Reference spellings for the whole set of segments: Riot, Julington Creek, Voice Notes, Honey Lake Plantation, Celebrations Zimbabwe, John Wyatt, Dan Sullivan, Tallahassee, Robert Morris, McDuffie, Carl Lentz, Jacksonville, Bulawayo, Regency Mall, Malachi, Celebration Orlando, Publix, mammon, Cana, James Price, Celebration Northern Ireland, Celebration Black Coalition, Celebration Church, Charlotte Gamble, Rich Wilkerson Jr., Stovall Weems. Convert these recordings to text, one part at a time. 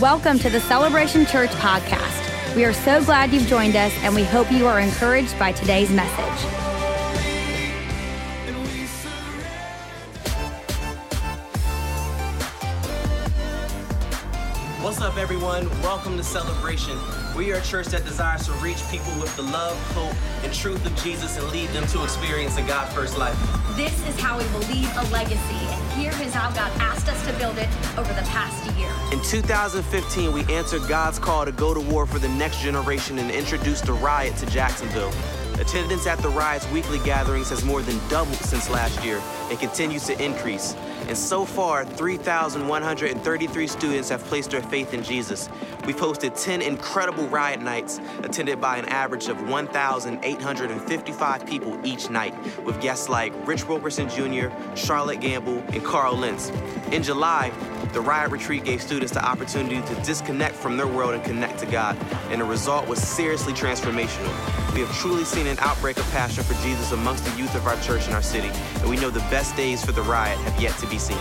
Welcome to the Celebration Church podcast. We are so glad you've joined us, and we hope you are encouraged by today's message. What's up, everyone? Welcome to Celebration. We are a church that desires to reach people with the love, hope, and truth of Jesus and lead them to experience a God-first life. This is how we will leave a legacy, and here is how God asked us to build it over the past year. In 2015, we answered God's call to go to war for the next generation and introduced the Riot to Jacksonville. Attendance at the Riot's weekly gatherings has more than doubled since last year and continues to increase. And so far, 3,133 students have placed their faith in Jesus. We've hosted 10 incredible Riot nights, attended by an average of 1,855 people each night, with guests like Rich Wilkerson Jr., Charlotte Gamble, and Carl Lentz. In July, the Riot Retreat gave students the opportunity to disconnect from their world and connect to God, and the result was seriously transformational. We have truly seen an outbreak of passion for Jesus amongst the youth of our church and our city, and we know the best days for the Riot have yet to be seen.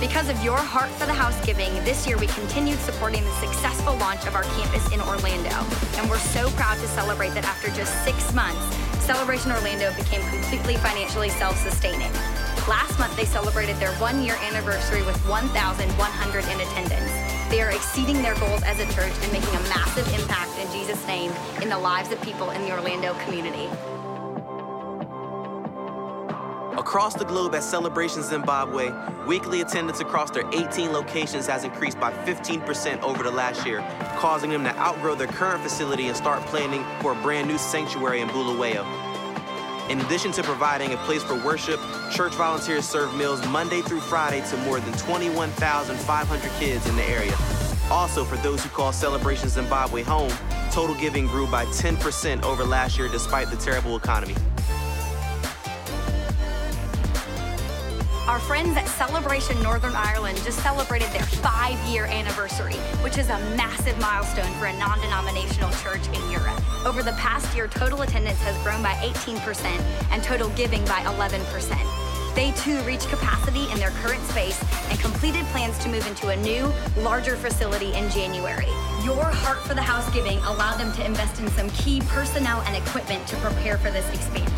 Because of your heart for the housegiving, this year we continued supporting the successful launch of our campus in Orlando, and we're so proud to celebrate that after just 6 months, Celebration Orlando became completely financially self-sustaining. Last month, they celebrated their one-year anniversary with 1,100 in attendance. They are exceeding their goals as a church and making a massive impact in Jesus' name in the lives of people in the Orlando community. Across the globe at Celebrations Zimbabwe, weekly attendance across their 18 locations has increased by 15% over the last year, causing them to outgrow their current facility and start planning for a brand new sanctuary in Bulawayo. In addition to providing a place for worship, church volunteers serve meals Monday through Friday to more than 21,500 kids in the area. Also, for those who call Celebration Zimbabwe home, total giving grew by 10% over last year despite the terrible economy. Our friends at Celebration Northern Ireland just celebrated their 5-year anniversary, which is a massive milestone for a non-denominational church in Europe. Over the past year, total attendance has grown by 18% and total giving by 11%. They too reached capacity in their current space and completed plans to move into a new, larger facility in January. Your heart for the housegiving allowed them to invest in some key personnel and equipment to prepare for this expansion.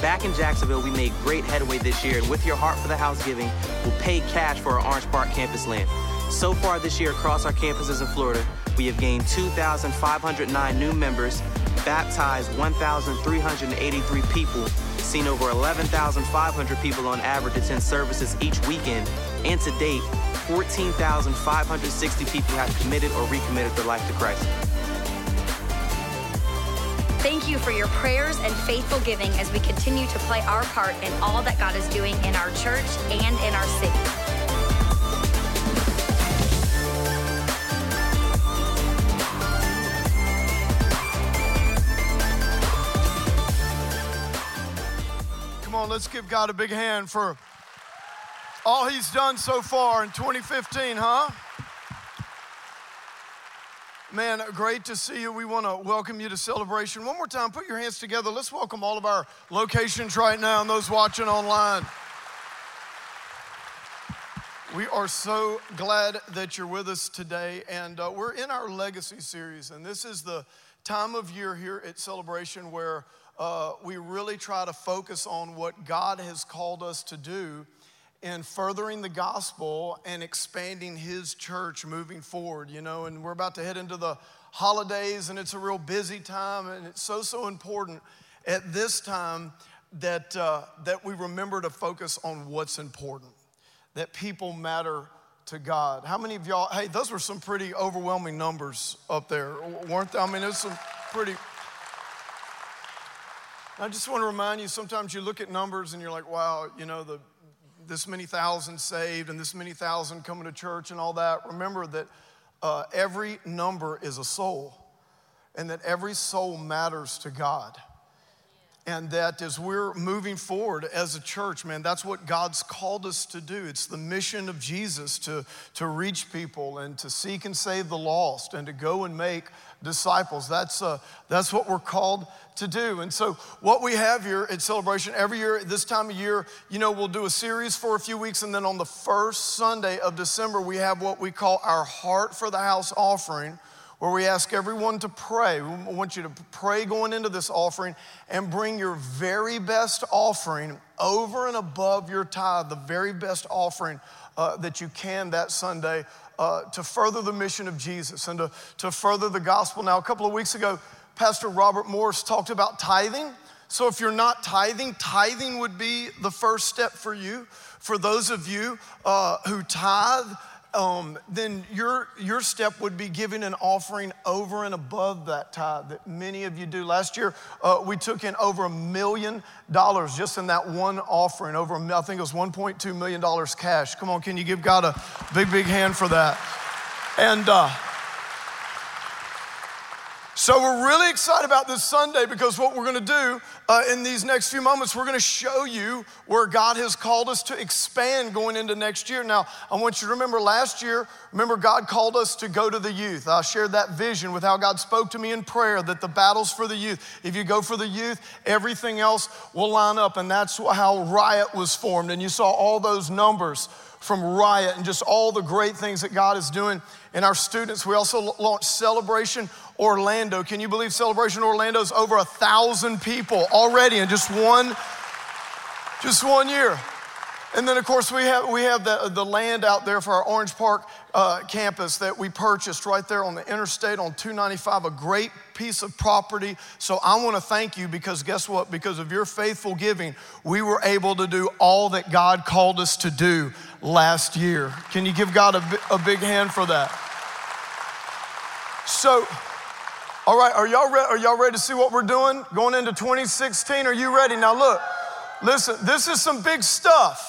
Back in Jacksonville, we made great headway this year, and with your heart for the housegiving, we'll pay cash for our Orange Park campus land. So far this year, across our campuses in Florida, we have gained 2,509 new members, baptized 1,383 people, seen over 11,500 people on average attend services each weekend, and to date, 14,560 people have committed or recommitted their life to Christ. Thank you for your prayers and faithful giving as we continue to play our part in all that God is doing in our church and in our city. Come on, let's give God a big hand for all he's done so far in 2015, huh? Man, great to see you. We want to welcome you to Celebration. One more time, put your hands together. Let's welcome all of our locations right now and those watching online. We are so glad that you're with us today, and we're in our Legacy series, and this is the time of year here at Celebration where we really try to focus on what God has called us to do in furthering the gospel and expanding his church moving forward, you know, and we're about to head into the holidays, and it's a real busy time, and it's so important at this time that that we remember to focus on what's important, that people matter to God. How many of y'all, hey, those were some pretty overwhelming numbers up there, weren't they? I mean, it's some pretty... I just want to remind you, sometimes you look at numbers and you're like, wow, you know, this many thousand saved and this many thousand coming to church and all that. Remember that every number is a soul, and that every soul matters to God. And that as we're moving forward as a church, man, that's what God's called us to do. It's the mission of Jesus to reach people and to seek and save the lost and to go and make disciples. That's what we're called to do. And so what we have here at Celebration, every year at this time of year, you know, we'll do a series for a few weeks, and then on the first Sunday of December, we have what we call our Heart for the House offering, where we ask everyone to pray. We want you to pray going into this offering and bring your very best offering over and above your tithe, the very best offering that you can that Sunday to further the mission of Jesus and to further the gospel. Now, a couple of weeks ago, Pastor Robert Morris talked about tithing. So if you're not tithing, tithing would be the first step for you. For those of you who tithe, then your step would be giving an offering over and above that tithe that many of you do. Last year, we took in over $1 million just in that one offering. Over, I think it was $1.2 million cash. Come on, can you give God a big, big hand for that? And so we're really excited about this Sunday, because what we're going to do in these next few moments, we're going to show you where God has called us to expand going into next year. Now, I want you to remember last year, remember God called us to go to the youth. I shared that vision with how God spoke to me in prayer, that the battle's for the youth. If you go for the youth, everything else will line up, and that's how Riot was formed. And you saw all those numbers from Riot and just all the great things that God is doing in our students. We also launched Celebration Orlando. Can you believe Celebration Orlando's over 1,000 people already in just one year? And then, of course, we have the land out there for our Orange Park campus that we purchased right there on the interstate on 295, a great piece of property. So I want to thank you, because guess what? Because of your faithful giving, we were able to do all that God called us to do last year. Can you give God a big hand for that? So, all right, are y'all ready to see what we're doing going into 2016? Are you ready? Now look, listen, this is some big stuff.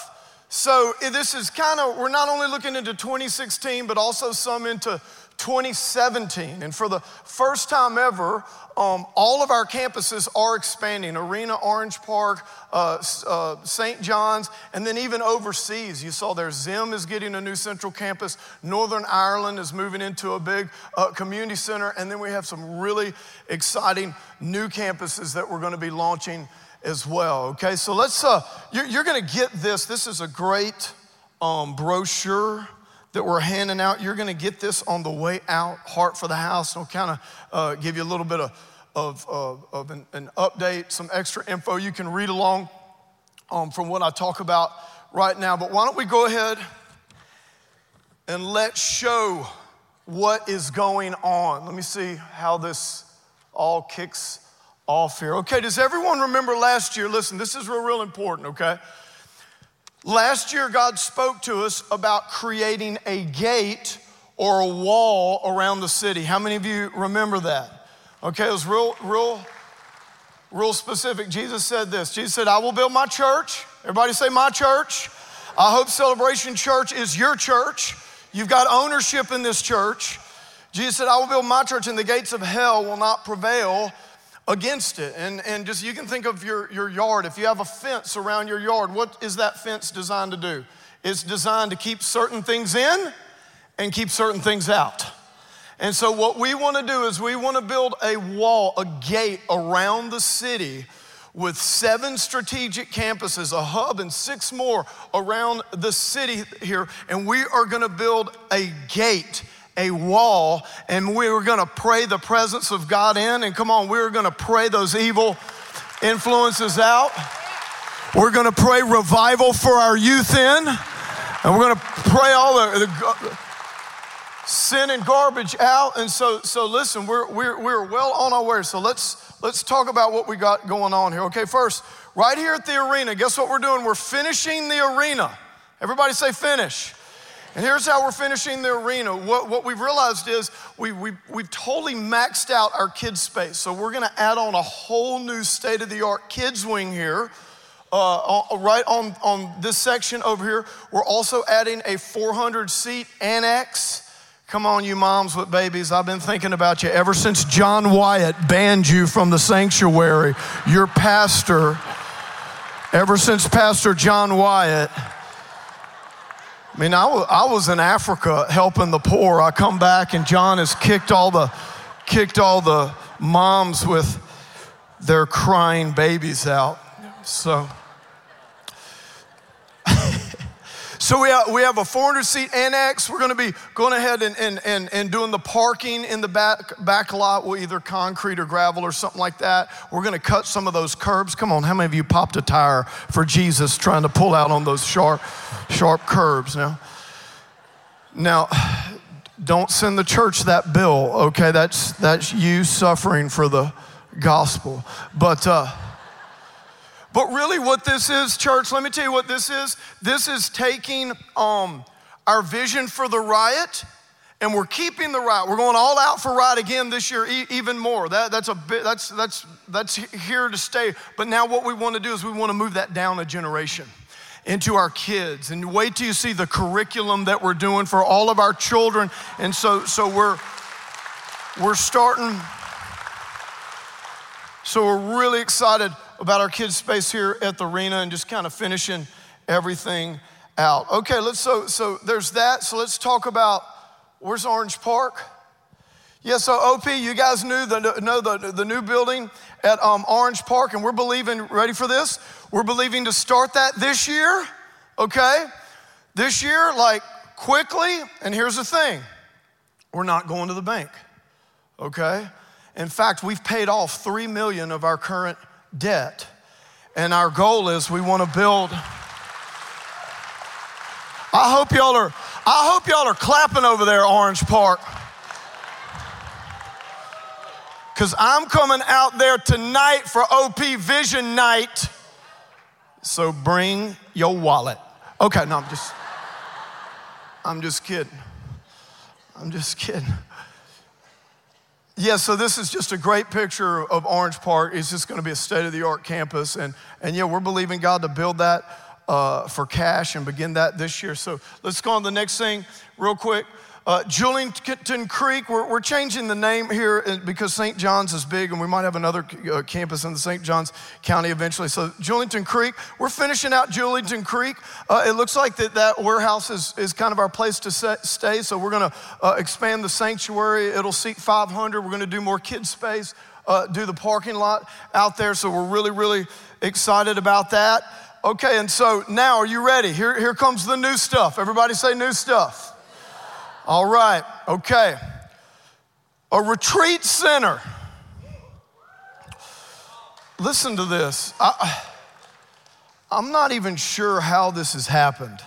So this is kind of, we're not only looking into 2016, but also some into 2017. And for the first time ever, all of our campuses are expanding. Arena, Orange Park, St. John's, and then even overseas. You saw there, Zim is getting a new central campus. Northern Ireland is moving into a big community center. And then we have some really exciting new campuses that we're going to be launching as well, okay? So let's, you're gonna get this. This is a great brochure that we're handing out. You're gonna get this on the way out, Heart for the House. It'll kinda give you a little bit of an update, some extra info. You can read along from what I talk about right now, but why don't we go ahead and let's show what is going on. Let me see how this all kicks off here. Okay, does everyone remember last year? Listen, this is real important, okay? Last year, God spoke to us about creating a gate or a wall around the city. How many of you remember that? Okay, it was real specific. Jesus said this. Jesus said, I will build my church. Everybody say my church. I hope Celebration Church is your church. You've got ownership in this church. Jesus said, I will build my church and the gates of hell will not prevail against it. And just, you can think of your yard. If you have a fence around your yard, what is that fence designed to do? It's designed to keep certain things in and keep certain things out. And so what we want to do is we want to build a wall, a gate around the city with 7 strategic campuses, a hub, and 6 more around the city here. And we are going to build a gate, a wall, and we were gonna pray the presence of God in, and come on, we were gonna pray those evil influences out. We're gonna pray revival for our youth in, and we're gonna pray all the sin and garbage out. And so listen, we're well on our way. So let's talk about what we got going on here. Okay, first, right here at the arena, guess what we're doing? We're finishing the arena. Everybody say finish. And here's how we're finishing the arena. What we've realized is we've totally maxed out our kids' space. So we're gonna add on a whole new state-of-the-art kids' wing here, right on this section over here. We're also adding a 400-seat annex. Come on, you moms with babies. I've been thinking about you ever since John Wyatt banned you from the sanctuary. Your pastor, ever since Pastor John Wyatt. I mean, I was in Africa helping the poor. I come back and John has kicked all the moms with their crying babies out. So, we have a 400-seat annex. We're going to be going ahead and doing the parking in the back lot with either concrete or gravel or something like that. We're going to cut some of those curbs. Come on, how many of you popped a tire for Jesus trying to pull out on those sharp curbs now? Now, don't send the church that bill, okay? That's you suffering for the gospel. But really what this is, church, let me tell you what this is. This is taking our vision for the riot, and we're keeping the riot. We're going all out for riot again this year, even more. That's here to stay. But now what we want to do is we want to move that down a generation into our kids. And wait till you see the curriculum that we're doing for all of our children. And so we're starting. So we're really excited about our kids' space here at the arena and just kind of finishing everything out. Okay, so there's that. So let's talk about, where's Orange Park? Yeah, so OP, you guys know the new building at Orange Park, and we're believing, ready for this? We're believing to start that this year, okay? This year, like quickly, and here's the thing, we're not going to the bank, okay? In fact, we've paid off $3 million of our current debt. And our goal is we want to build. I hope y'all are clapping over there, Orange Park. Because I'm coming out there tonight for OP Vision Night. So bring your wallet. Okay, no, I'm just kidding. I'm just kidding. Yeah, so this is just a great picture of Orange Park. It's just going to be a state-of-the-art campus. And yeah, we're believing God to build that for cash and begin that this year. So let's go on to the next thing real quick. Julington Creek, we're changing the name here because St. John's is big and we might have another campus in the St. John's County eventually. So Julington Creek, we're finishing out Julington Creek. It looks like that warehouse is kind of our place to stay. So we're gonna expand the sanctuary. It'll seat 500. We're gonna do more kids space, do the parking lot out there. So we're really, really excited about that. Okay, and so now are you ready? Here comes the new stuff. Everybody say new stuff. All right, okay. A retreat center. Listen to this. I'm not even sure how this has happened.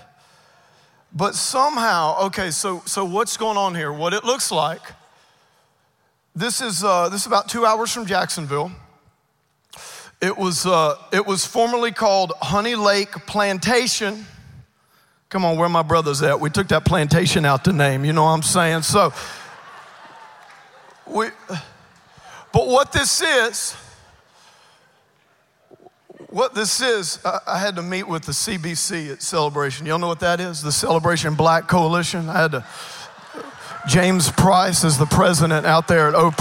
But somehow, okay, so what's going on here? What it looks like, this is about 2 hours from Jacksonville. It was formerly called Honey Lake Plantation. Come on, where my brother's at? We took that plantation out to name, you know what I'm saying? So, but what this is, I had to meet with the CBC at Celebration. Y'all know what that is? The Celebration Black Coalition. I had to, James Price is the president out there at OP.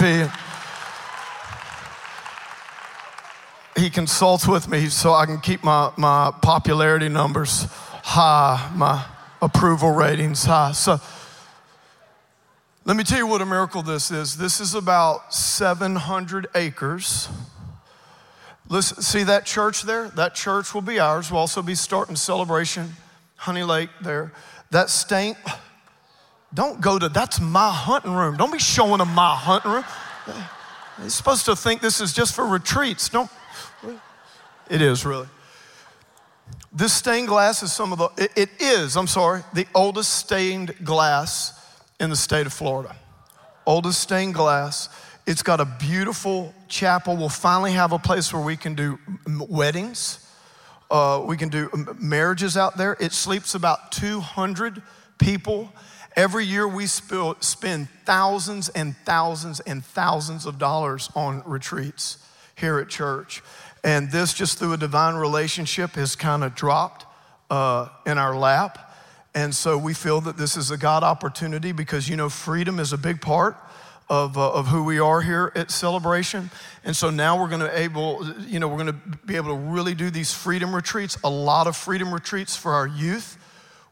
He consults with me so I can keep my popularity numbers high, my approval ratings high. So let me tell you what a miracle this is. This is about 700 acres. Listen, see that church there? That church will be ours. We'll also be starting Celebration Honey Lake there. That stank, don't go to, that's my hunting room. Don't be showing them my hunting room. They're supposed to think this is just for retreats. Don't, it is really. This stained glass is the oldest stained glass in the state of Florida. Oldest stained glass. It's got a beautiful chapel. We'll finally have a place where we can do weddings. We can do marriages out there. It sleeps about 200 people. Every year we spend thousands and thousands and thousands of dollars on retreats here at church. And this, just through a divine relationship, has kind of dropped in our lap. And so we feel that this is a God opportunity because, you know, freedom is a big part of who we are here at Celebration. And so now we're gonna be able to really do these freedom retreats, a lot of freedom retreats for our youth,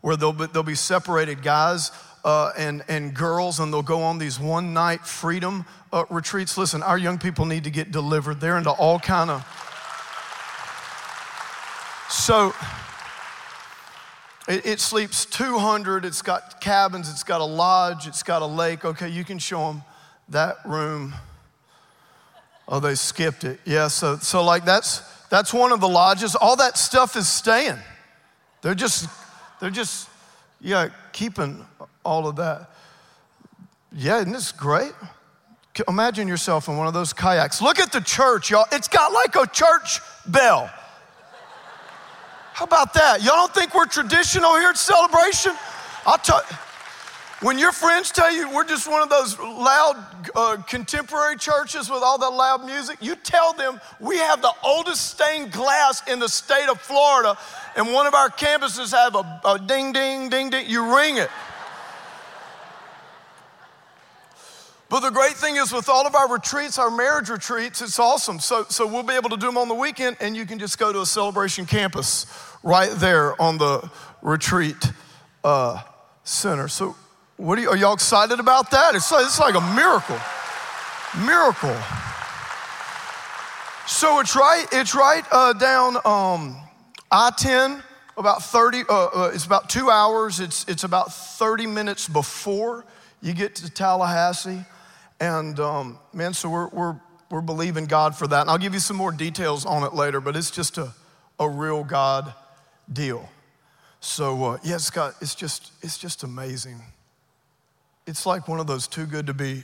where they'll be separated guys and girls, and they'll go on these one night freedom retreats. Listen, our young people need to get delivered. They're into all kind of, so it sleeps 200, it's got cabins, it's got a lodge, it's got a lake. Okay, you can show them that room. Oh, they skipped it. Yeah, so like that's one of the lodges. All that stuff is staying. They're just keeping all of that. Yeah, isn't this great? Imagine yourself in one of those kayaks. Look at the church, y'all. It's got like a church bell. How about that? Y'all don't think we're traditional here at Celebration? When your friends tell you we're just one of those loud contemporary churches with all that loud music, you tell them we have the oldest stained glass in the state of Florida, and one of our campuses have a ding, ding, ding, ding. You ring it. But the great thing is with all of our retreats, our marriage retreats, it's awesome. So we'll be able to do them on the weekend, and you can just go to a Celebration campus right there on the retreat center. So are y'all excited about that? It's like a miracle. Miracle. So it's right down I-10, it's about 2 hours. It's about 30 minutes before you get to Tallahassee. And so we're believing God for that. And I'll give you some more details on it later, but it's just a real God deal. So it's just amazing. It's like one of those too good to be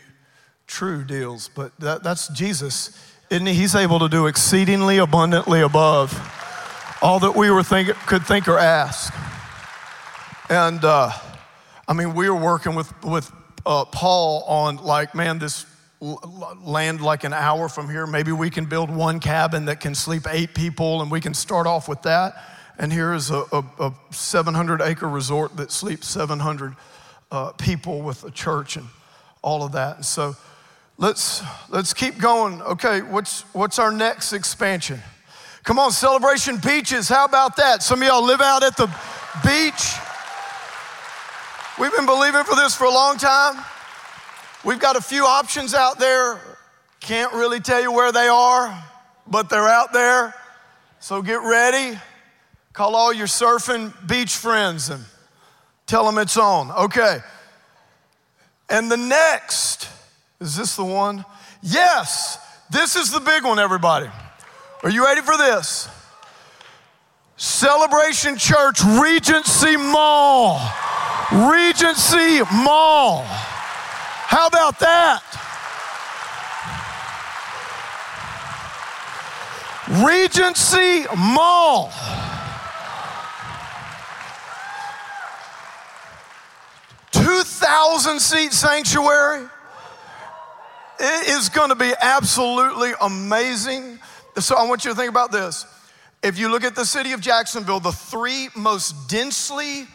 true deals, but that's Jesus, isn't he? He's able to do exceedingly abundantly above all that we could think or ask. And we were working with Paul on this land like an hour from here. Maybe we can build one cabin that can sleep 8 people, and we can start off with that. And here is a 700-acre resort that sleeps 700 people with a church and all of that. And so let's keep going. Okay, what's our next expansion? Come on, Celebration Beaches. How about that? Some of y'all live out at the beach. We've been believing for this for a long time. We've got a few options out there. Can't really tell you where they are, but they're out there. So get ready. Call all your surfing beach friends and tell them it's on. Okay. And the next, is this the one? Yes, this is the big one, everybody. Are you ready for this? Celebration Church, Regency Mall. How about that? Regency Mall. Two 1,000-seat sanctuary. It is going to be absolutely amazing. So I want you to think about this. If you look at the city of Jacksonville, the 3 most densely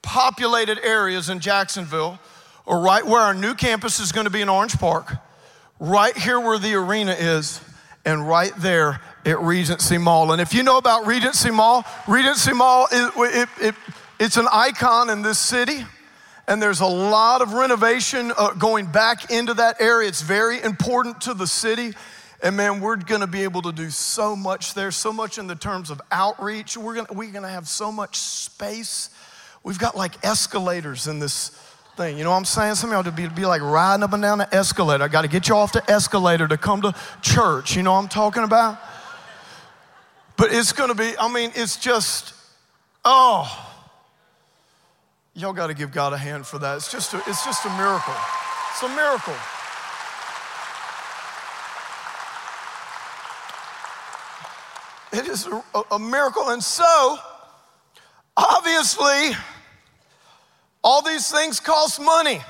populated areas in Jacksonville are right where our new campus is going to be in Orange Park, right here where the arena is, and right there at Regency Mall. And if you know about Regency Mall, it's an icon in this city, and there's a lot of renovation going back into that area. It's very important to the city. And man, we're gonna be able to do so much there, so much in the terms of outreach. We're gonna have so much space. We've got like escalators in this thing. You know what I'm saying? Some of y'all to be like riding up and down the escalator. I gotta get you off the escalator to come to church. You know what I'm talking about? But it's gonna be, y'all gotta give God a hand for that. It's just a miracle. It's a miracle. It is a miracle. And so, obviously, all these things cost money.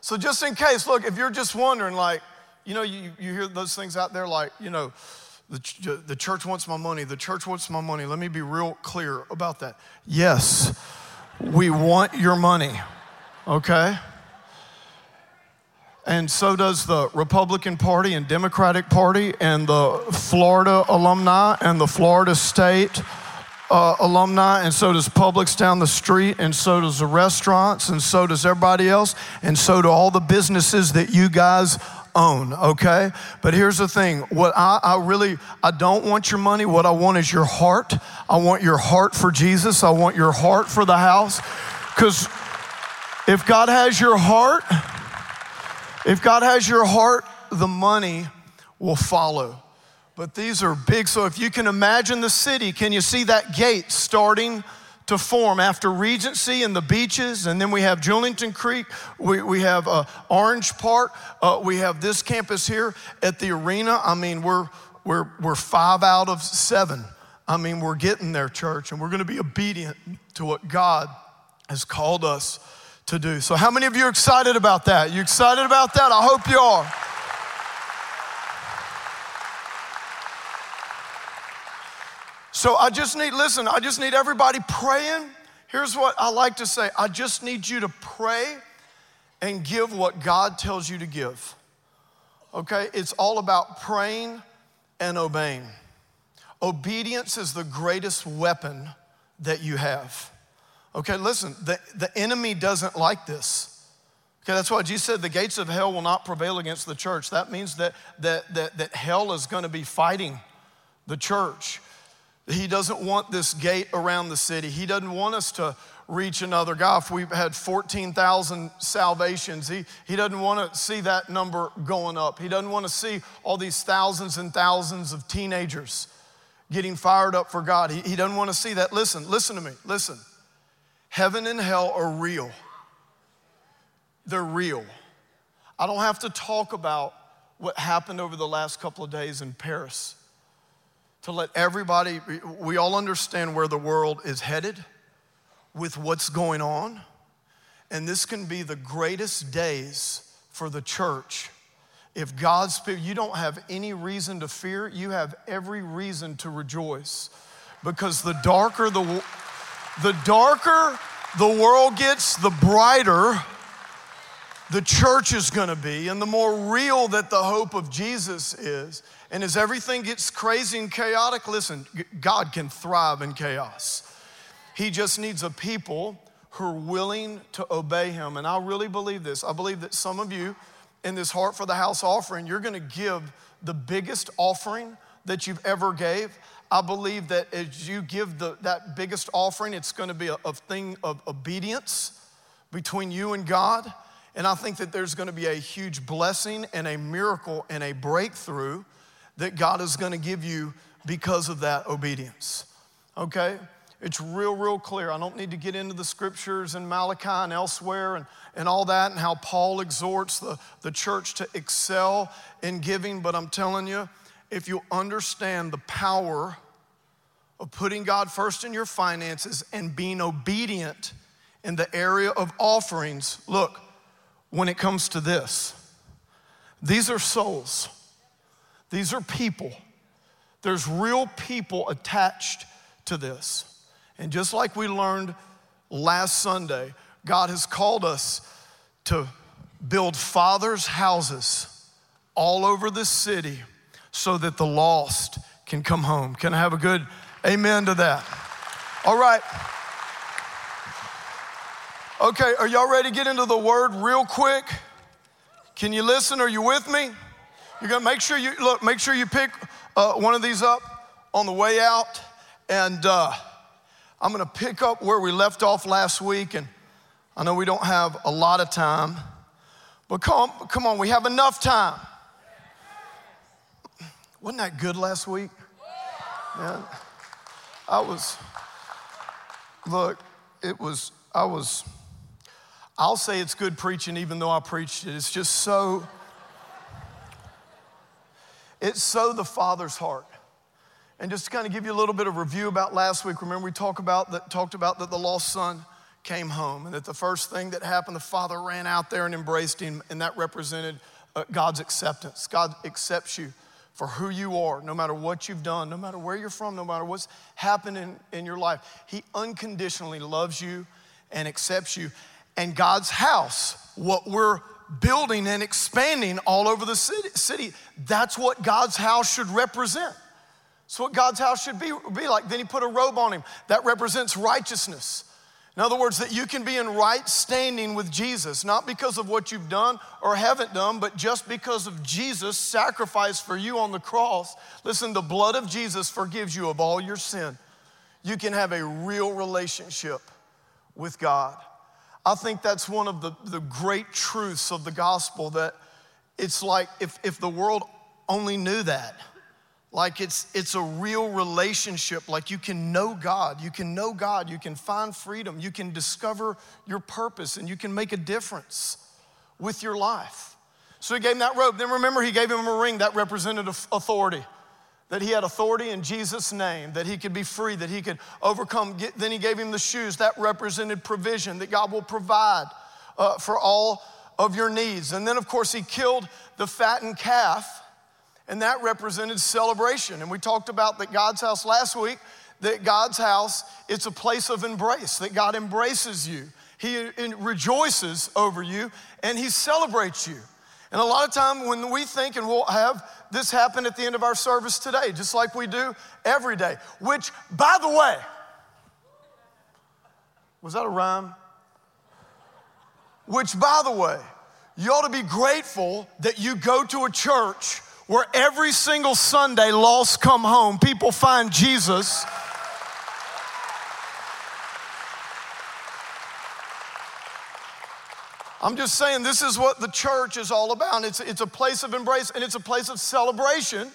So just in case, look, if you're just wondering, you hear those things out there The church wants my money. The church wants my money. Let me be real clear about that. Yes, we want your money, okay? And so does the Republican Party and Democratic Party and the Florida alumni and the Florida State alumni, and so does Publix down the street, and so does the restaurants, and so does everybody else, and so do all the businesses that you guys own, okay? But here's the thing, what I don't want your money, what I want is your heart. I want your heart for Jesus. I want your heart for the house, because if God has your heart, the money will follow. But these are big, so if you can imagine the city, can you see that gate starting to form after Regency and the beaches, and then we have Julington Creek, we have Orange Park, we have this campus here at the arena. I mean, we're 5 out of 7. I mean, we're getting there, church, and we're gonna be obedient to what God has called us to do. So how many of you are excited about that? You excited about that? I hope you are. So I just need everybody praying. Here's what I like to say. I just need you to pray and give what God tells you to give. Okay? It's all about praying and obeying. Obedience is the greatest weapon that you have. Okay, listen, the enemy doesn't like this. Okay, that's why Jesus said the gates of hell will not prevail against the church. That means that hell is gonna be fighting the church. He doesn't want this gate around the city. He doesn't want us to reach another guy. If we've had 14,000 salvations, he doesn't want to see that number going up. He doesn't want to see all these thousands and thousands of teenagers getting fired up for God. He doesn't want to see that. Listen to me, listen. Heaven and hell are real. They're real. I don't have to talk about what happened over the last couple of days in Paris. To let everybody, we all understand where the world is headed with what's going on. And this can be the greatest days for the church. If God's people, you don't have any reason to fear, you have every reason to rejoice. Because the darker the world gets, the brighter the church is gonna be, and the more real that the hope of Jesus is. And as everything gets crazy and chaotic, listen, God can thrive in chaos. He just needs a people who are willing to obey him. And I really believe this. I believe that some of you in this Heart for the House offering, you're gonna give the biggest offering that you've ever gave. I believe that as you give that biggest offering, it's gonna be a thing of obedience between you and God. And I think that there's gonna be a huge blessing and a miracle and a breakthrough that God is gonna give you because of that obedience, okay? It's real clear. I don't need to get into the scriptures in Malachi and elsewhere and all that and how Paul exhorts the church to excel in giving, but I'm telling you, if you understand the power of putting God first in your finances and being obedient in the area of offerings, look, when it comes to this, these are souls. These are people. There's real people attached to this. And just like we learned last Sunday, God has called us to build fathers' houses all over this city so that the lost can come home. Can I have a good amen to that? All right. Okay, are y'all ready to get into the word real quick? Can you listen? Are you with me? You're gonna make sure you pick one of these up on the way out. And I'm gonna pick up where we left off last week. And I know we don't have a lot of time, but come on, we have enough time. Wasn't that good last week? Yeah. I'll say it's good preaching even though I preached it. It's just so, it's so the Father's heart. And just to kind of give you a little bit of review about last week, remember we talked about that the lost son came home and that the first thing that happened, the Father ran out there and embraced him, and that represented God's acceptance. God accepts you for who you are, no matter what you've done, no matter where you're from, no matter what's happened in your life. He unconditionally loves you and accepts you. And God's house, what we're building and expanding all over the city, that's what God's house should represent. That's what God's house should be like. Then he put a robe on him. That represents righteousness. In other words, that you can be in right standing with Jesus, not because of what you've done or haven't done, but just because of Jesus' sacrifice for you on the cross. Listen, the blood of Jesus forgives you of all your sin. You can have a real relationship with God. I think that's one of the great truths of the gospel, that it's like if the world only knew that. Like it's a real relationship. Like you can know God. You can know God. You can find freedom. You can discover your purpose, and you can make a difference with your life. So he gave him that robe. Then remember, he gave him a ring that represented authority, that he had authority in Jesus' name, that he could be free, that he could overcome. Then he gave him the shoes that represented provision, that God will provide for all of your needs. And then, of course, he killed the fattened calf, and that represented celebration. And we talked about that God's house last week, that God's house, it's a place of embrace, that God embraces you. He rejoices over you, and he celebrates you. And a lot of time when we think, and we'll have this happen at the end of our service today, just like we do every day, which, by the way, was that a rhyme? Which, by the way, you ought to be grateful that you go to a church where every single Sunday lost come home, people find Jesus. I'm just saying, this is what the church is all about. It's a place of embrace, and it's a place of celebration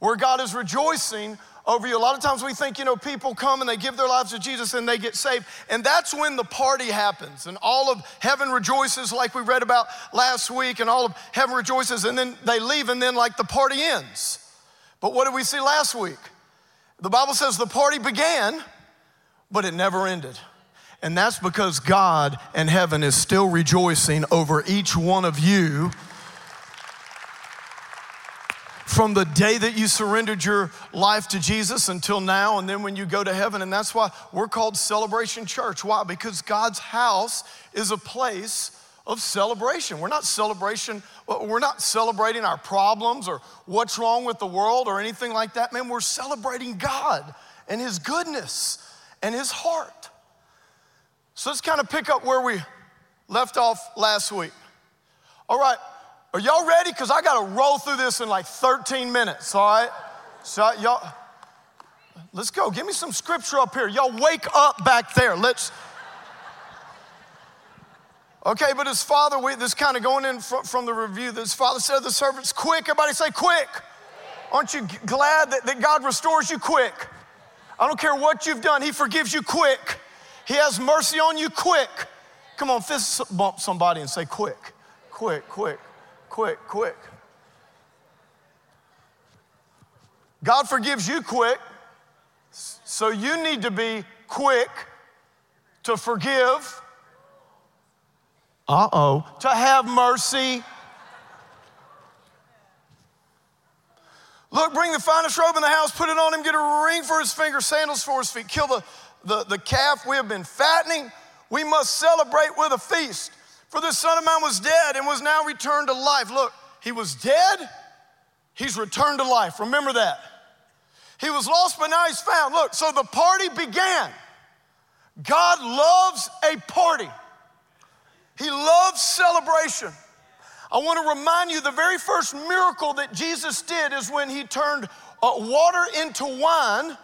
where God is rejoicing over you. A lot of times we think, people come and they give their lives to Jesus and they get saved, and that's when the party happens, and all of heaven rejoices, like we read about last week, and all of heaven rejoices, and then they leave, and then like the party ends. But what did we see last week? The Bible says the party began, but it never ended. And that's because God and heaven is still rejoicing over each one of you from the day that you surrendered your life to Jesus until now, and then when you go to heaven. And that's why we're called Celebration Church. Why? Because God's house is a place of celebration. We're not celebrating our problems or what's wrong with the world or anything like that. Man, we're celebrating God and his goodness and his heart. So let's kind of pick up where we left off last week. All right. Are y'all ready? Because I got to roll through this in like 13 minutes, all right? So y'all, let's go. Give me some scripture up here. Y'all wake up back there. Okay, but his father, this kind of going in from the review, his father said to the servants, quick. Everybody say quick. Aren't you glad that God restores you quick? I don't care what you've done. He forgives you quick. He has mercy on you quick. Come on, fist bump somebody and say quick, quick, quick. Quick. God forgives you quick, so you need to be quick to forgive, to have mercy. Look, bring the finest robe in the house, put it on him, get a ring for his finger, sandals for his feet, kill the calf we have been fattening. We must celebrate with a feast. For this son of mine was dead and was now returned to life. Look, he was dead, he's returned to life. Remember that. He was lost, but now he's found. Look, so the party began. God loves a party. He loves celebration. I want to remind you, the very first miracle that Jesus did is when he turned water into wine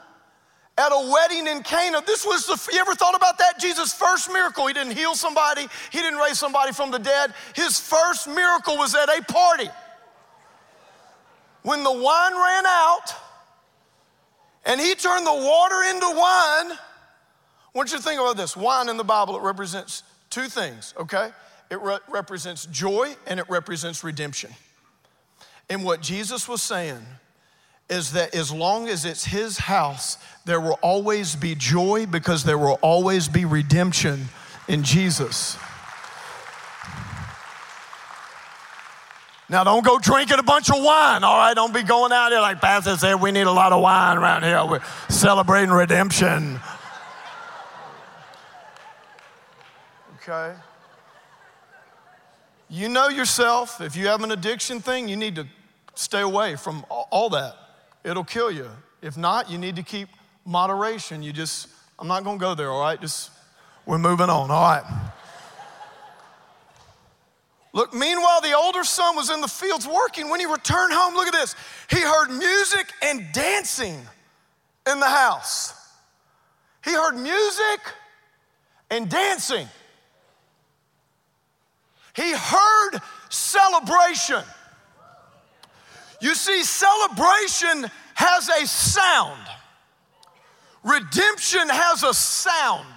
at a wedding in Cana. You ever thought about that? Jesus' first miracle. He didn't heal somebody. He didn't raise somebody from the dead. His first miracle was at a party. When the wine ran out and he turned the water into wine, I want you to think about this. Wine in the Bible, it represents two things, okay? It represents joy and it represents redemption. And what Jesus was saying is that as long as it's his house, there will always be joy because there will always be redemption in Jesus. Now, don't go drinking a bunch of wine, all right? Don't be going out there like Pastor said, we need a lot of wine around here. We're celebrating redemption. Okay? You know yourself. If you have an addiction thing, you need to stay away from all that. It'll kill you. If not, you need to keep moderation. You just, I'm not going to go there, all right? Just, we're moving on, all right? Look, meanwhile, the older son was in the fields working. When he returned home, look at this. He heard music and dancing in the house. He heard music and dancing. He heard celebration. You see, celebration has a sound. Redemption has a sound.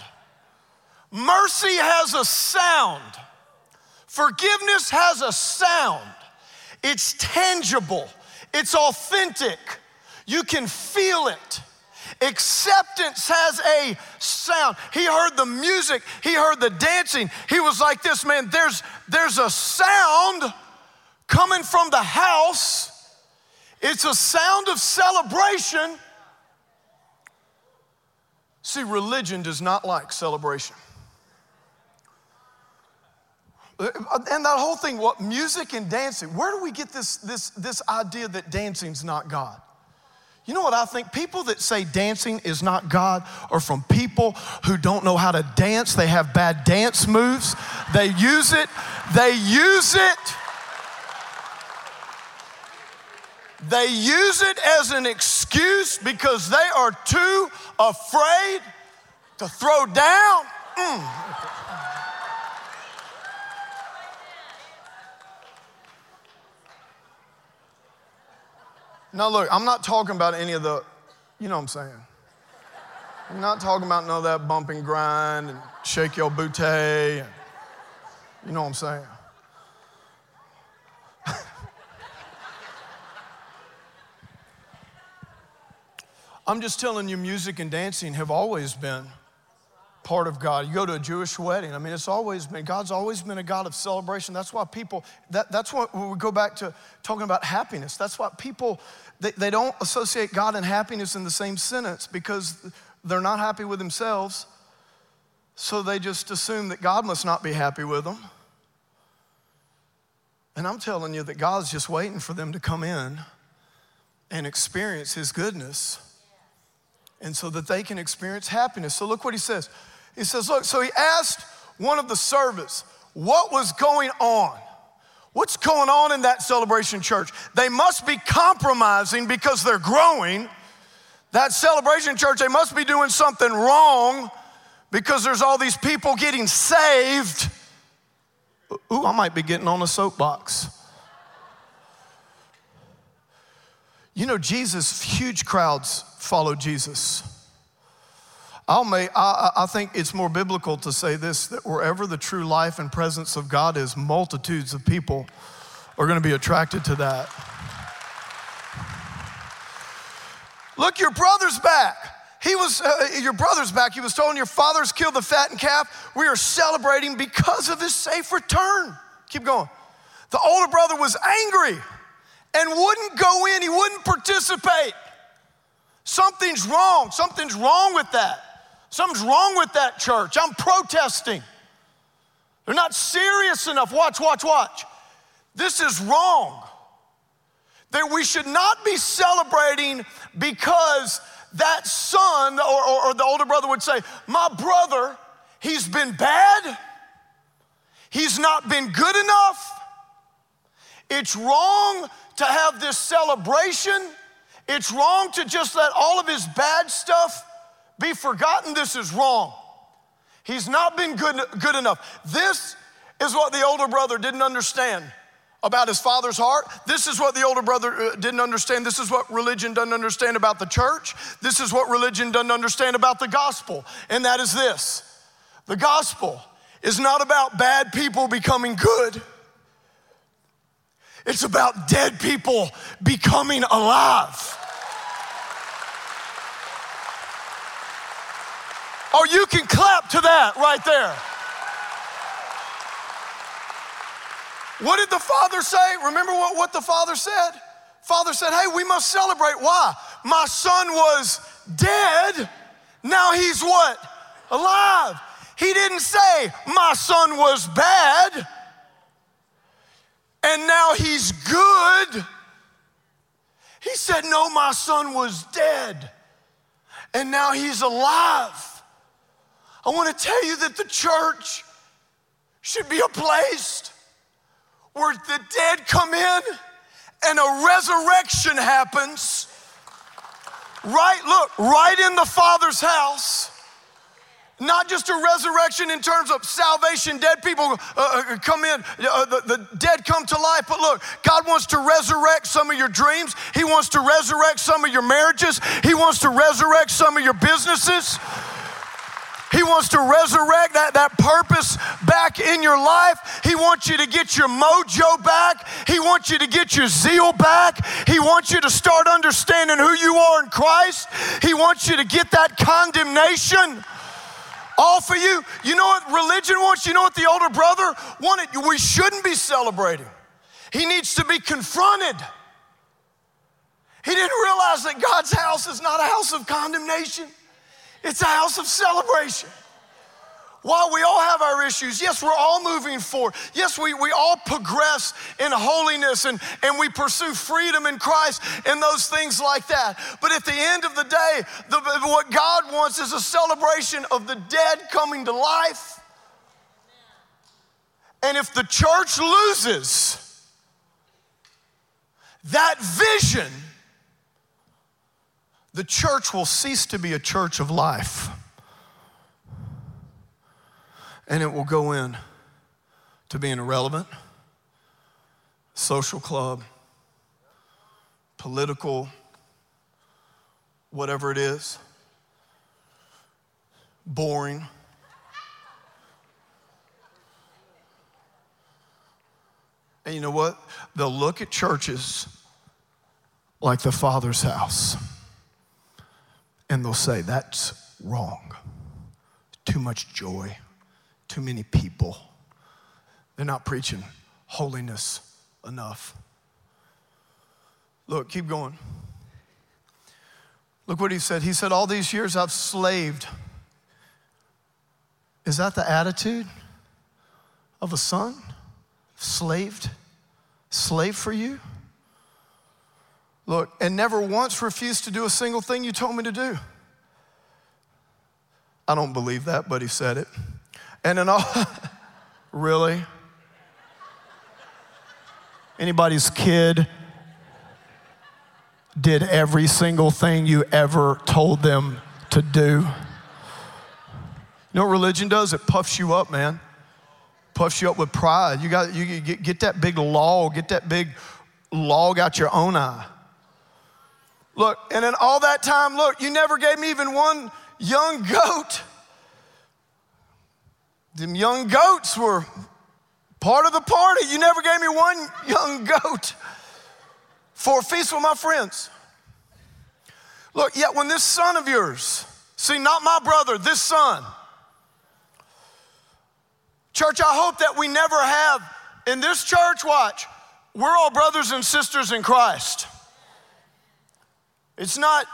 Mercy has a sound. Forgiveness has a sound. It's tangible. It's authentic. You can feel it. Acceptance has a sound. He heard the music. He heard the dancing. He was like this, man, there's a sound coming from the house. It's a sound of celebration. See, religion does not like celebration. And that whole thing, what music and dancing, where do we get this idea that dancing's not God? You know what I think? People that say dancing is not God are from people who don't know how to dance. They have bad dance moves. They use it as an excuse because they are too afraid to throw down. Now look, I'm not talking about any of the, you know what I'm saying. I'm not talking about none of that bump and grind and shake your booty. And, you know what I'm saying. I'm just telling you, music and dancing have always been part of God. You go to a Jewish wedding. I mean, it's always been, God's always been a God of celebration. That's why people, that's why we go back to talking about happiness. That's why people, they don't associate God and happiness in the same sentence because they're not happy with themselves. So they just assume that God must not be happy with them. And I'm telling you that God's just waiting for them to come in and experience his goodness and so that they can experience happiness. So look what he says. He says, look, so he asked one of the servants, what was going on? What's going on in that Celebration Church? They must be compromising because they're growing. That Celebration Church, they must be doing something wrong because there's all these people getting saved. Ooh, I might be getting on a soapbox. You know, Jesus, huge crowds follow Jesus. I think it's more biblical to say this, that wherever the true life and presence of God is, multitudes of people are going to be attracted to that. Look, your brother's back. He was told, your father's killed the fattened calf. We are celebrating because of his safe return. Keep going. The older brother was angry and wouldn't go in, he wouldn't participate. Something's wrong with that. Something's wrong with that church. I'm protesting. They're not serious enough. Watch. This is wrong. That we should not be celebrating because that son or the older brother would say, my brother, he's been bad. He's not been good enough. It's wrong to have this celebration. It's wrong to just let all of his bad stuff be forgotten. This is wrong. He's not been good enough. This is what the older brother didn't understand about his father's heart. This is what the older brother didn't understand. This is what religion doesn't understand about the church. This is what religion doesn't understand about the gospel. And that is this. The gospel is not about bad people becoming good. It's about dead people becoming alive. Oh, you can clap to that right there. What did the Father say? Remember what the Father said? Father said, hey, we must celebrate. Why? My son was dead. Now he's what? Alive. He didn't say my son was bad and now he's good. He said, no, my son was dead and now he's alive. I want to tell you that the church should be a place where the dead come in and a resurrection happens. Right, look, right in the Father's house. Not just a resurrection in terms of salvation, dead people come in, the dead come to life. But look, God wants to resurrect some of your dreams. He wants to resurrect some of your marriages. He wants to resurrect some of your businesses. He wants to resurrect that purpose back in your life. He wants you to get your mojo back. He wants you to get your zeal back. He wants you to start understanding who you are in Christ. He wants you to get that condemnation off of you. You know what religion wants? You know what the older brother wanted? We shouldn't be celebrating. He needs to be confronted. He didn't realize that God's house is not a house of condemnation. It's a house of celebration. While we all have our issues, yes, we're all moving forward. Yes, we all progress in holiness and we pursue freedom in Christ and those things like that. But at the end of the day, what God wants is a celebration of the dead coming to life. And if the church loses that vision, the church will cease to be a church of life. And it will go in to being irrelevant, social club, political, whatever it is, boring. And you know what? They'll look at churches like the Father's house. And they'll say, that's wrong. Too much joy, too many people. They're not preaching holiness enough. Look, keep going. Look what he said. He said, all these years I've slaved. Is that the attitude of a son? Slaved? Slave for you? Look, and never once refused to do a single thing you told me to do. I don't believe that, but he said it. And in all, really? Anybody's kid did every single thing you ever told them to do? You know what religion does? It puffs you up, man. Puffs you up with pride. You get that big log, out your own eye. Look, and in all that time, look, you never gave me even one young goat. Them young goats were part of the party. You never gave me one young goat for a feast with my friends. Look, yet when this son of yours, see, not my brother, this son. Church, I hope that we never have, in this church, watch, we're all brothers and sisters in Christ. It's not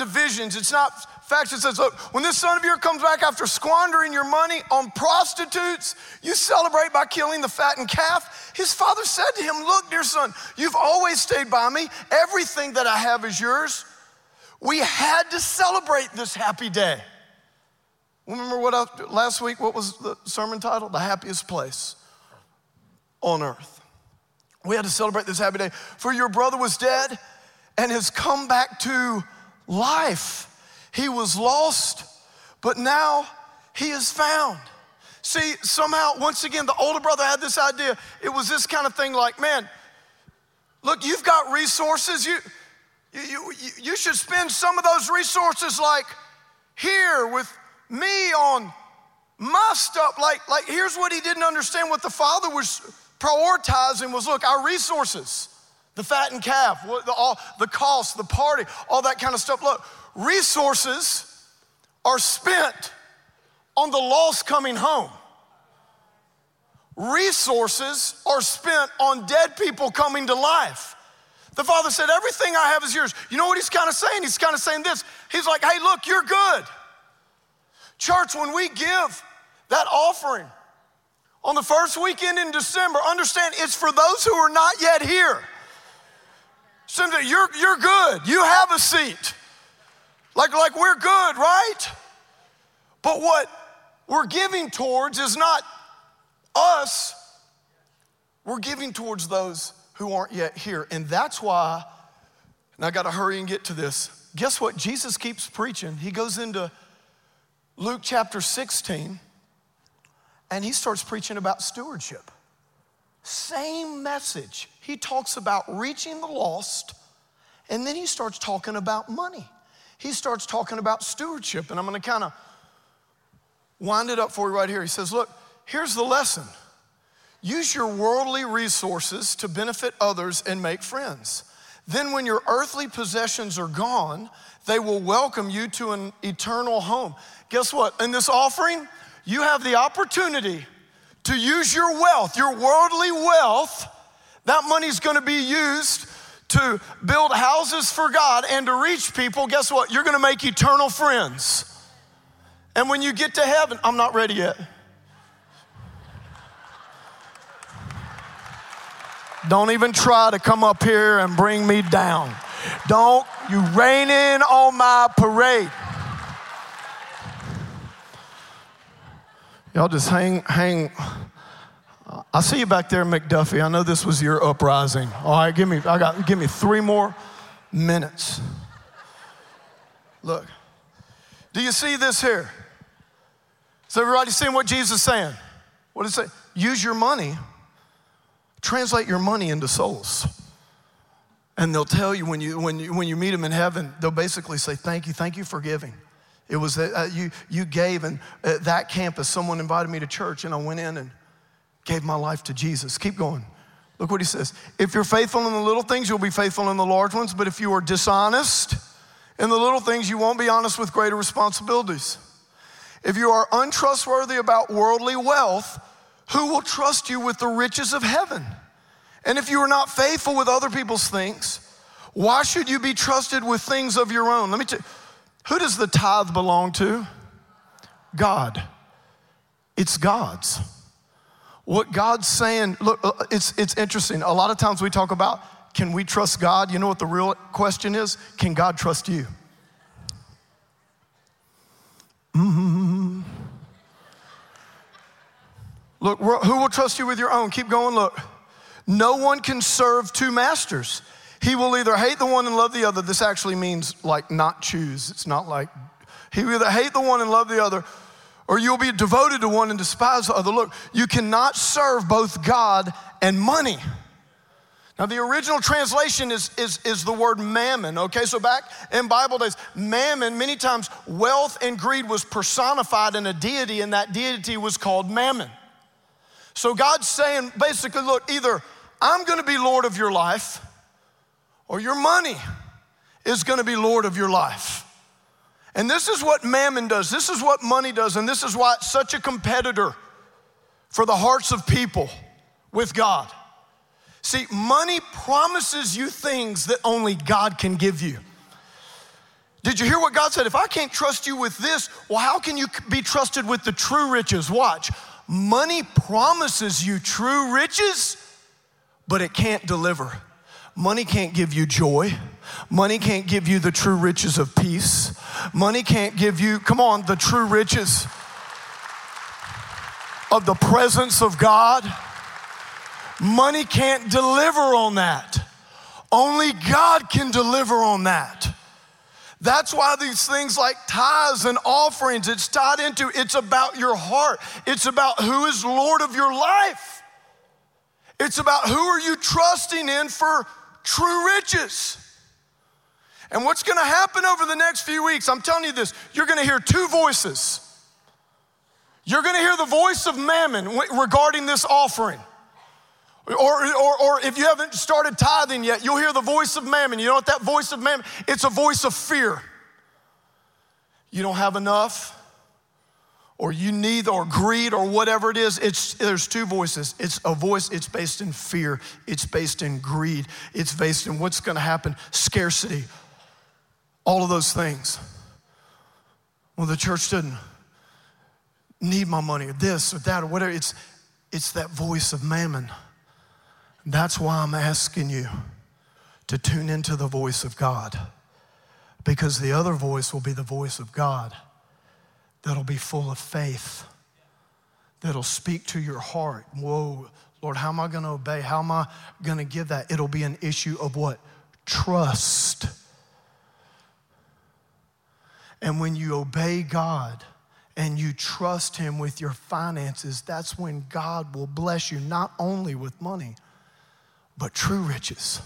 divisions, it's not factions. It says, look, when this son of yours comes back after squandering your money on prostitutes, you celebrate by killing the fattened calf. His father said to him, look, dear son, you've always stayed by me. Everything that I have is yours. We had to celebrate this happy day. Remember last week, what was the sermon title? The happiest place on earth. We had to celebrate this happy day. For your brother was dead and has come back to life. He was lost, but now he is found. See, somehow, once again, the older brother had this idea. It was this kind of thing like, man, look, you've got resources. You should spend some of those resources like here with me on my stuff. Like here's what he didn't understand, what the father was prioritizing was, look, our resources. The fattened calf, the cost, the party, all that kind of stuff. Look, resources are spent on the lost coming home. Resources are spent on dead people coming to life. The Father said, everything I have is yours. You know what he's kind of saying? He's kind of saying this. He's like, hey, look, you're good. Church, when we give that offering on the first weekend in December, understand it's for those who are not yet here. Simply, you're good. You have a seat. Like we're good, right? But what we're giving towards is not us. We're giving towards those who aren't yet here. And that's why, and I got to hurry and get to this. Guess what? Jesus keeps preaching. He goes into Luke chapter 16, and he starts preaching about stewardship. Same message. He talks about reaching the lost, and then he starts talking about money. He starts talking about stewardship, and I'm going to kind of wind it up for you right here. He says, look, here's the lesson. Use your worldly resources to benefit others and make friends. Then when your earthly possessions are gone, they will welcome you to an eternal home. Guess what? In this offering, you have the opportunity to use your wealth, your worldly wealth. That money's gonna be used to build houses for God and to reach people. Guess what? You're gonna make eternal friends. And when you get to heaven, I'm not ready yet. Don't even try to come up here and bring me down. Don't, you rain in on my parade. Y'all just hang. I see you back there, McDuffie. I know this was your uprising. All right, give me 3 more minutes. Look, do you see this here? Is everybody seeing what Jesus is saying? What does it say? Use your money. Translate your money into souls. And they'll tell you when you meet them in heaven, they'll basically say, thank you for giving. It was you gave, and at that campus, someone invited me to church, and I went in and gave my life to Jesus. Keep going. Look what he says. If you're faithful in the little things, you'll be faithful in the large ones, but if you are dishonest in the little things, you won't be honest with greater responsibilities. If you are untrustworthy about worldly wealth, who will trust you with the riches of heaven? And if you are not faithful with other people's things, why should you be trusted with things of your own? Let me tell you, who does the tithe belong to? God. It's God's. What God's saying, look, it's interesting. A lot of times we talk about, can we trust God? You know what the real question is? Can God trust you? Mm-hmm. Look, who will trust you with your own? Keep going, look. No one can serve 2 masters. He will either hate the one and love the other. This actually means like not choose. It's not like, he will either hate the one and love the other, or you'll be devoted to one and despise the other. Look, you cannot serve both God and money. Now the original translation is the word mammon, okay? So back in Bible days, mammon, many times wealth and greed was personified in a deity, and that deity was called mammon. So God's saying, basically, look, either I'm gonna be Lord of your life, or your money is gonna be Lord of your life. And this is what mammon does, this is what money does, and this is why it's such a competitor for the hearts of people with God. See, money promises you things that only God can give you. Did you hear what God said? If I can't trust you with this, well, how can you be trusted with the true riches? Watch. Money promises you true riches, but it can't deliver. Money can't give you joy. Money can't give you the true riches of peace. Money can't give you, come on, the true riches of the presence of God. Money can't deliver on that. Only God can deliver on that. That's why these things like tithes and offerings, it's tied into, it's about your heart. It's about who is Lord of your life. It's about who are you trusting in for true riches. And what's gonna happen over the next few weeks, I'm telling you this, you're gonna hear 2 voices. You're gonna hear the voice of mammon regarding this offering. Or if you haven't started tithing yet, you'll hear the voice of mammon. You know what that voice of mammon, it's a voice of fear. You don't have enough, or you need or greed or whatever it is, there's two voices. It's a voice, it's based in fear. It's based in greed. It's based in what's gonna happen, scarcity, all of those things. Well, the church didn't need my money or this or that or whatever. It's that voice of mammon. That's why I'm asking you to tune into the voice of God, because the other voice will be the voice of God that'll be full of faith, that'll speak to your heart. Whoa, Lord, how am I gonna obey? How am I gonna give that? It'll be an issue of what? Trust. And when you obey God and you trust Him with your finances, that's when God will bless you, not only with money, but true riches.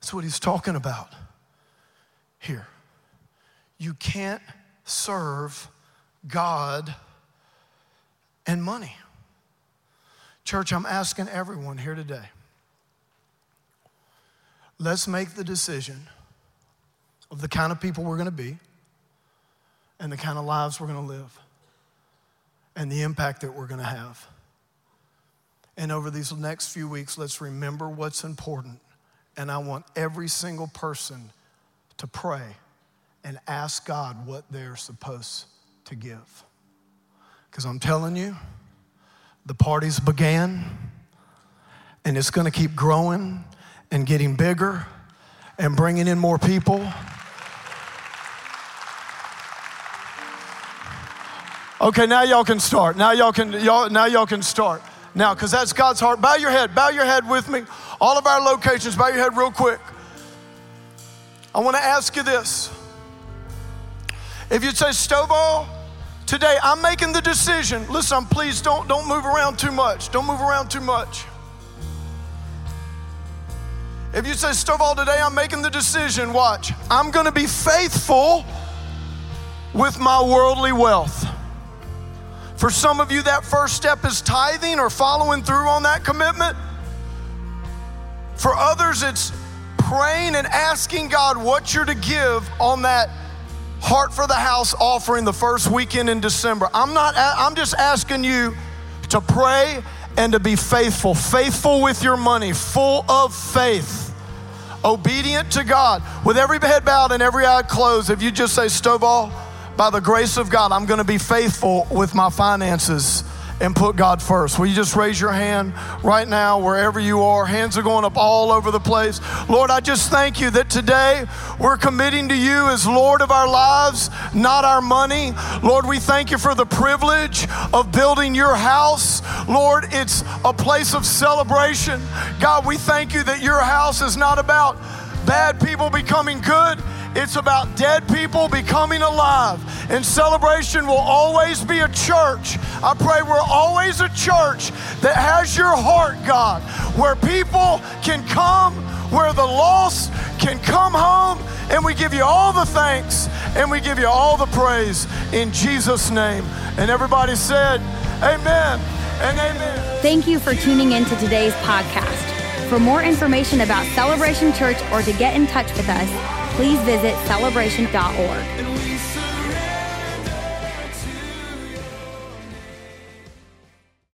That's what He's talking about here. You can't serve God and money. Church, I'm asking everyone here today, let's make the decision of the kind of people we're gonna be and the kind of lives we're gonna live and the impact that we're gonna have. And over these next few weeks, let's remember what's important. And I want every single person to pray and ask God what they're supposed to give. Because I'm telling you, the parties began, and it's gonna keep growing and getting bigger and bringing in more people. Okay, now y'all can start. Now y'all can start. Now, because that's God's heart. Bow your head with me. All of our locations, bow your head real quick. I wanna ask you this. If you'd say, Stovall, today I'm making the decision. Listen, please don't move around too much. Don't move around too much. If you say, Stovall, today I'm making the decision, watch. I'm gonna be faithful with my worldly wealth. For some of you, that first step is tithing or following through on that commitment. For others, it's praying and asking God what you're to give on that Heart for the House offering the first weekend in December. I'm just asking you to pray and to be faithful. Faithful with your money, full of faith, obedient to God. With every head bowed and every eye closed, if you just say, Stovall, by the grace of God, I'm gonna be faithful with my finances and put God first. Will you just raise your hand right now, wherever you are? Hands are going up all over the place. Lord, I just thank you that today we're committing to you as Lord of our lives, not our money. Lord, we thank you for the privilege of building your house. Lord, it's a place of celebration. God, we thank you that your house is not about bad people becoming good. It's about dead people becoming alive. And Celebration will always be a church. I pray we're always a church that has your heart, God, where people can come, where the lost can come home, and we give you all the thanks and we give you all the praise in Jesus' name. And everybody said, amen and amen. Thank you for tuning in to today's podcast. For more information about Celebration Church or to get in touch with us, please visit celebration.org.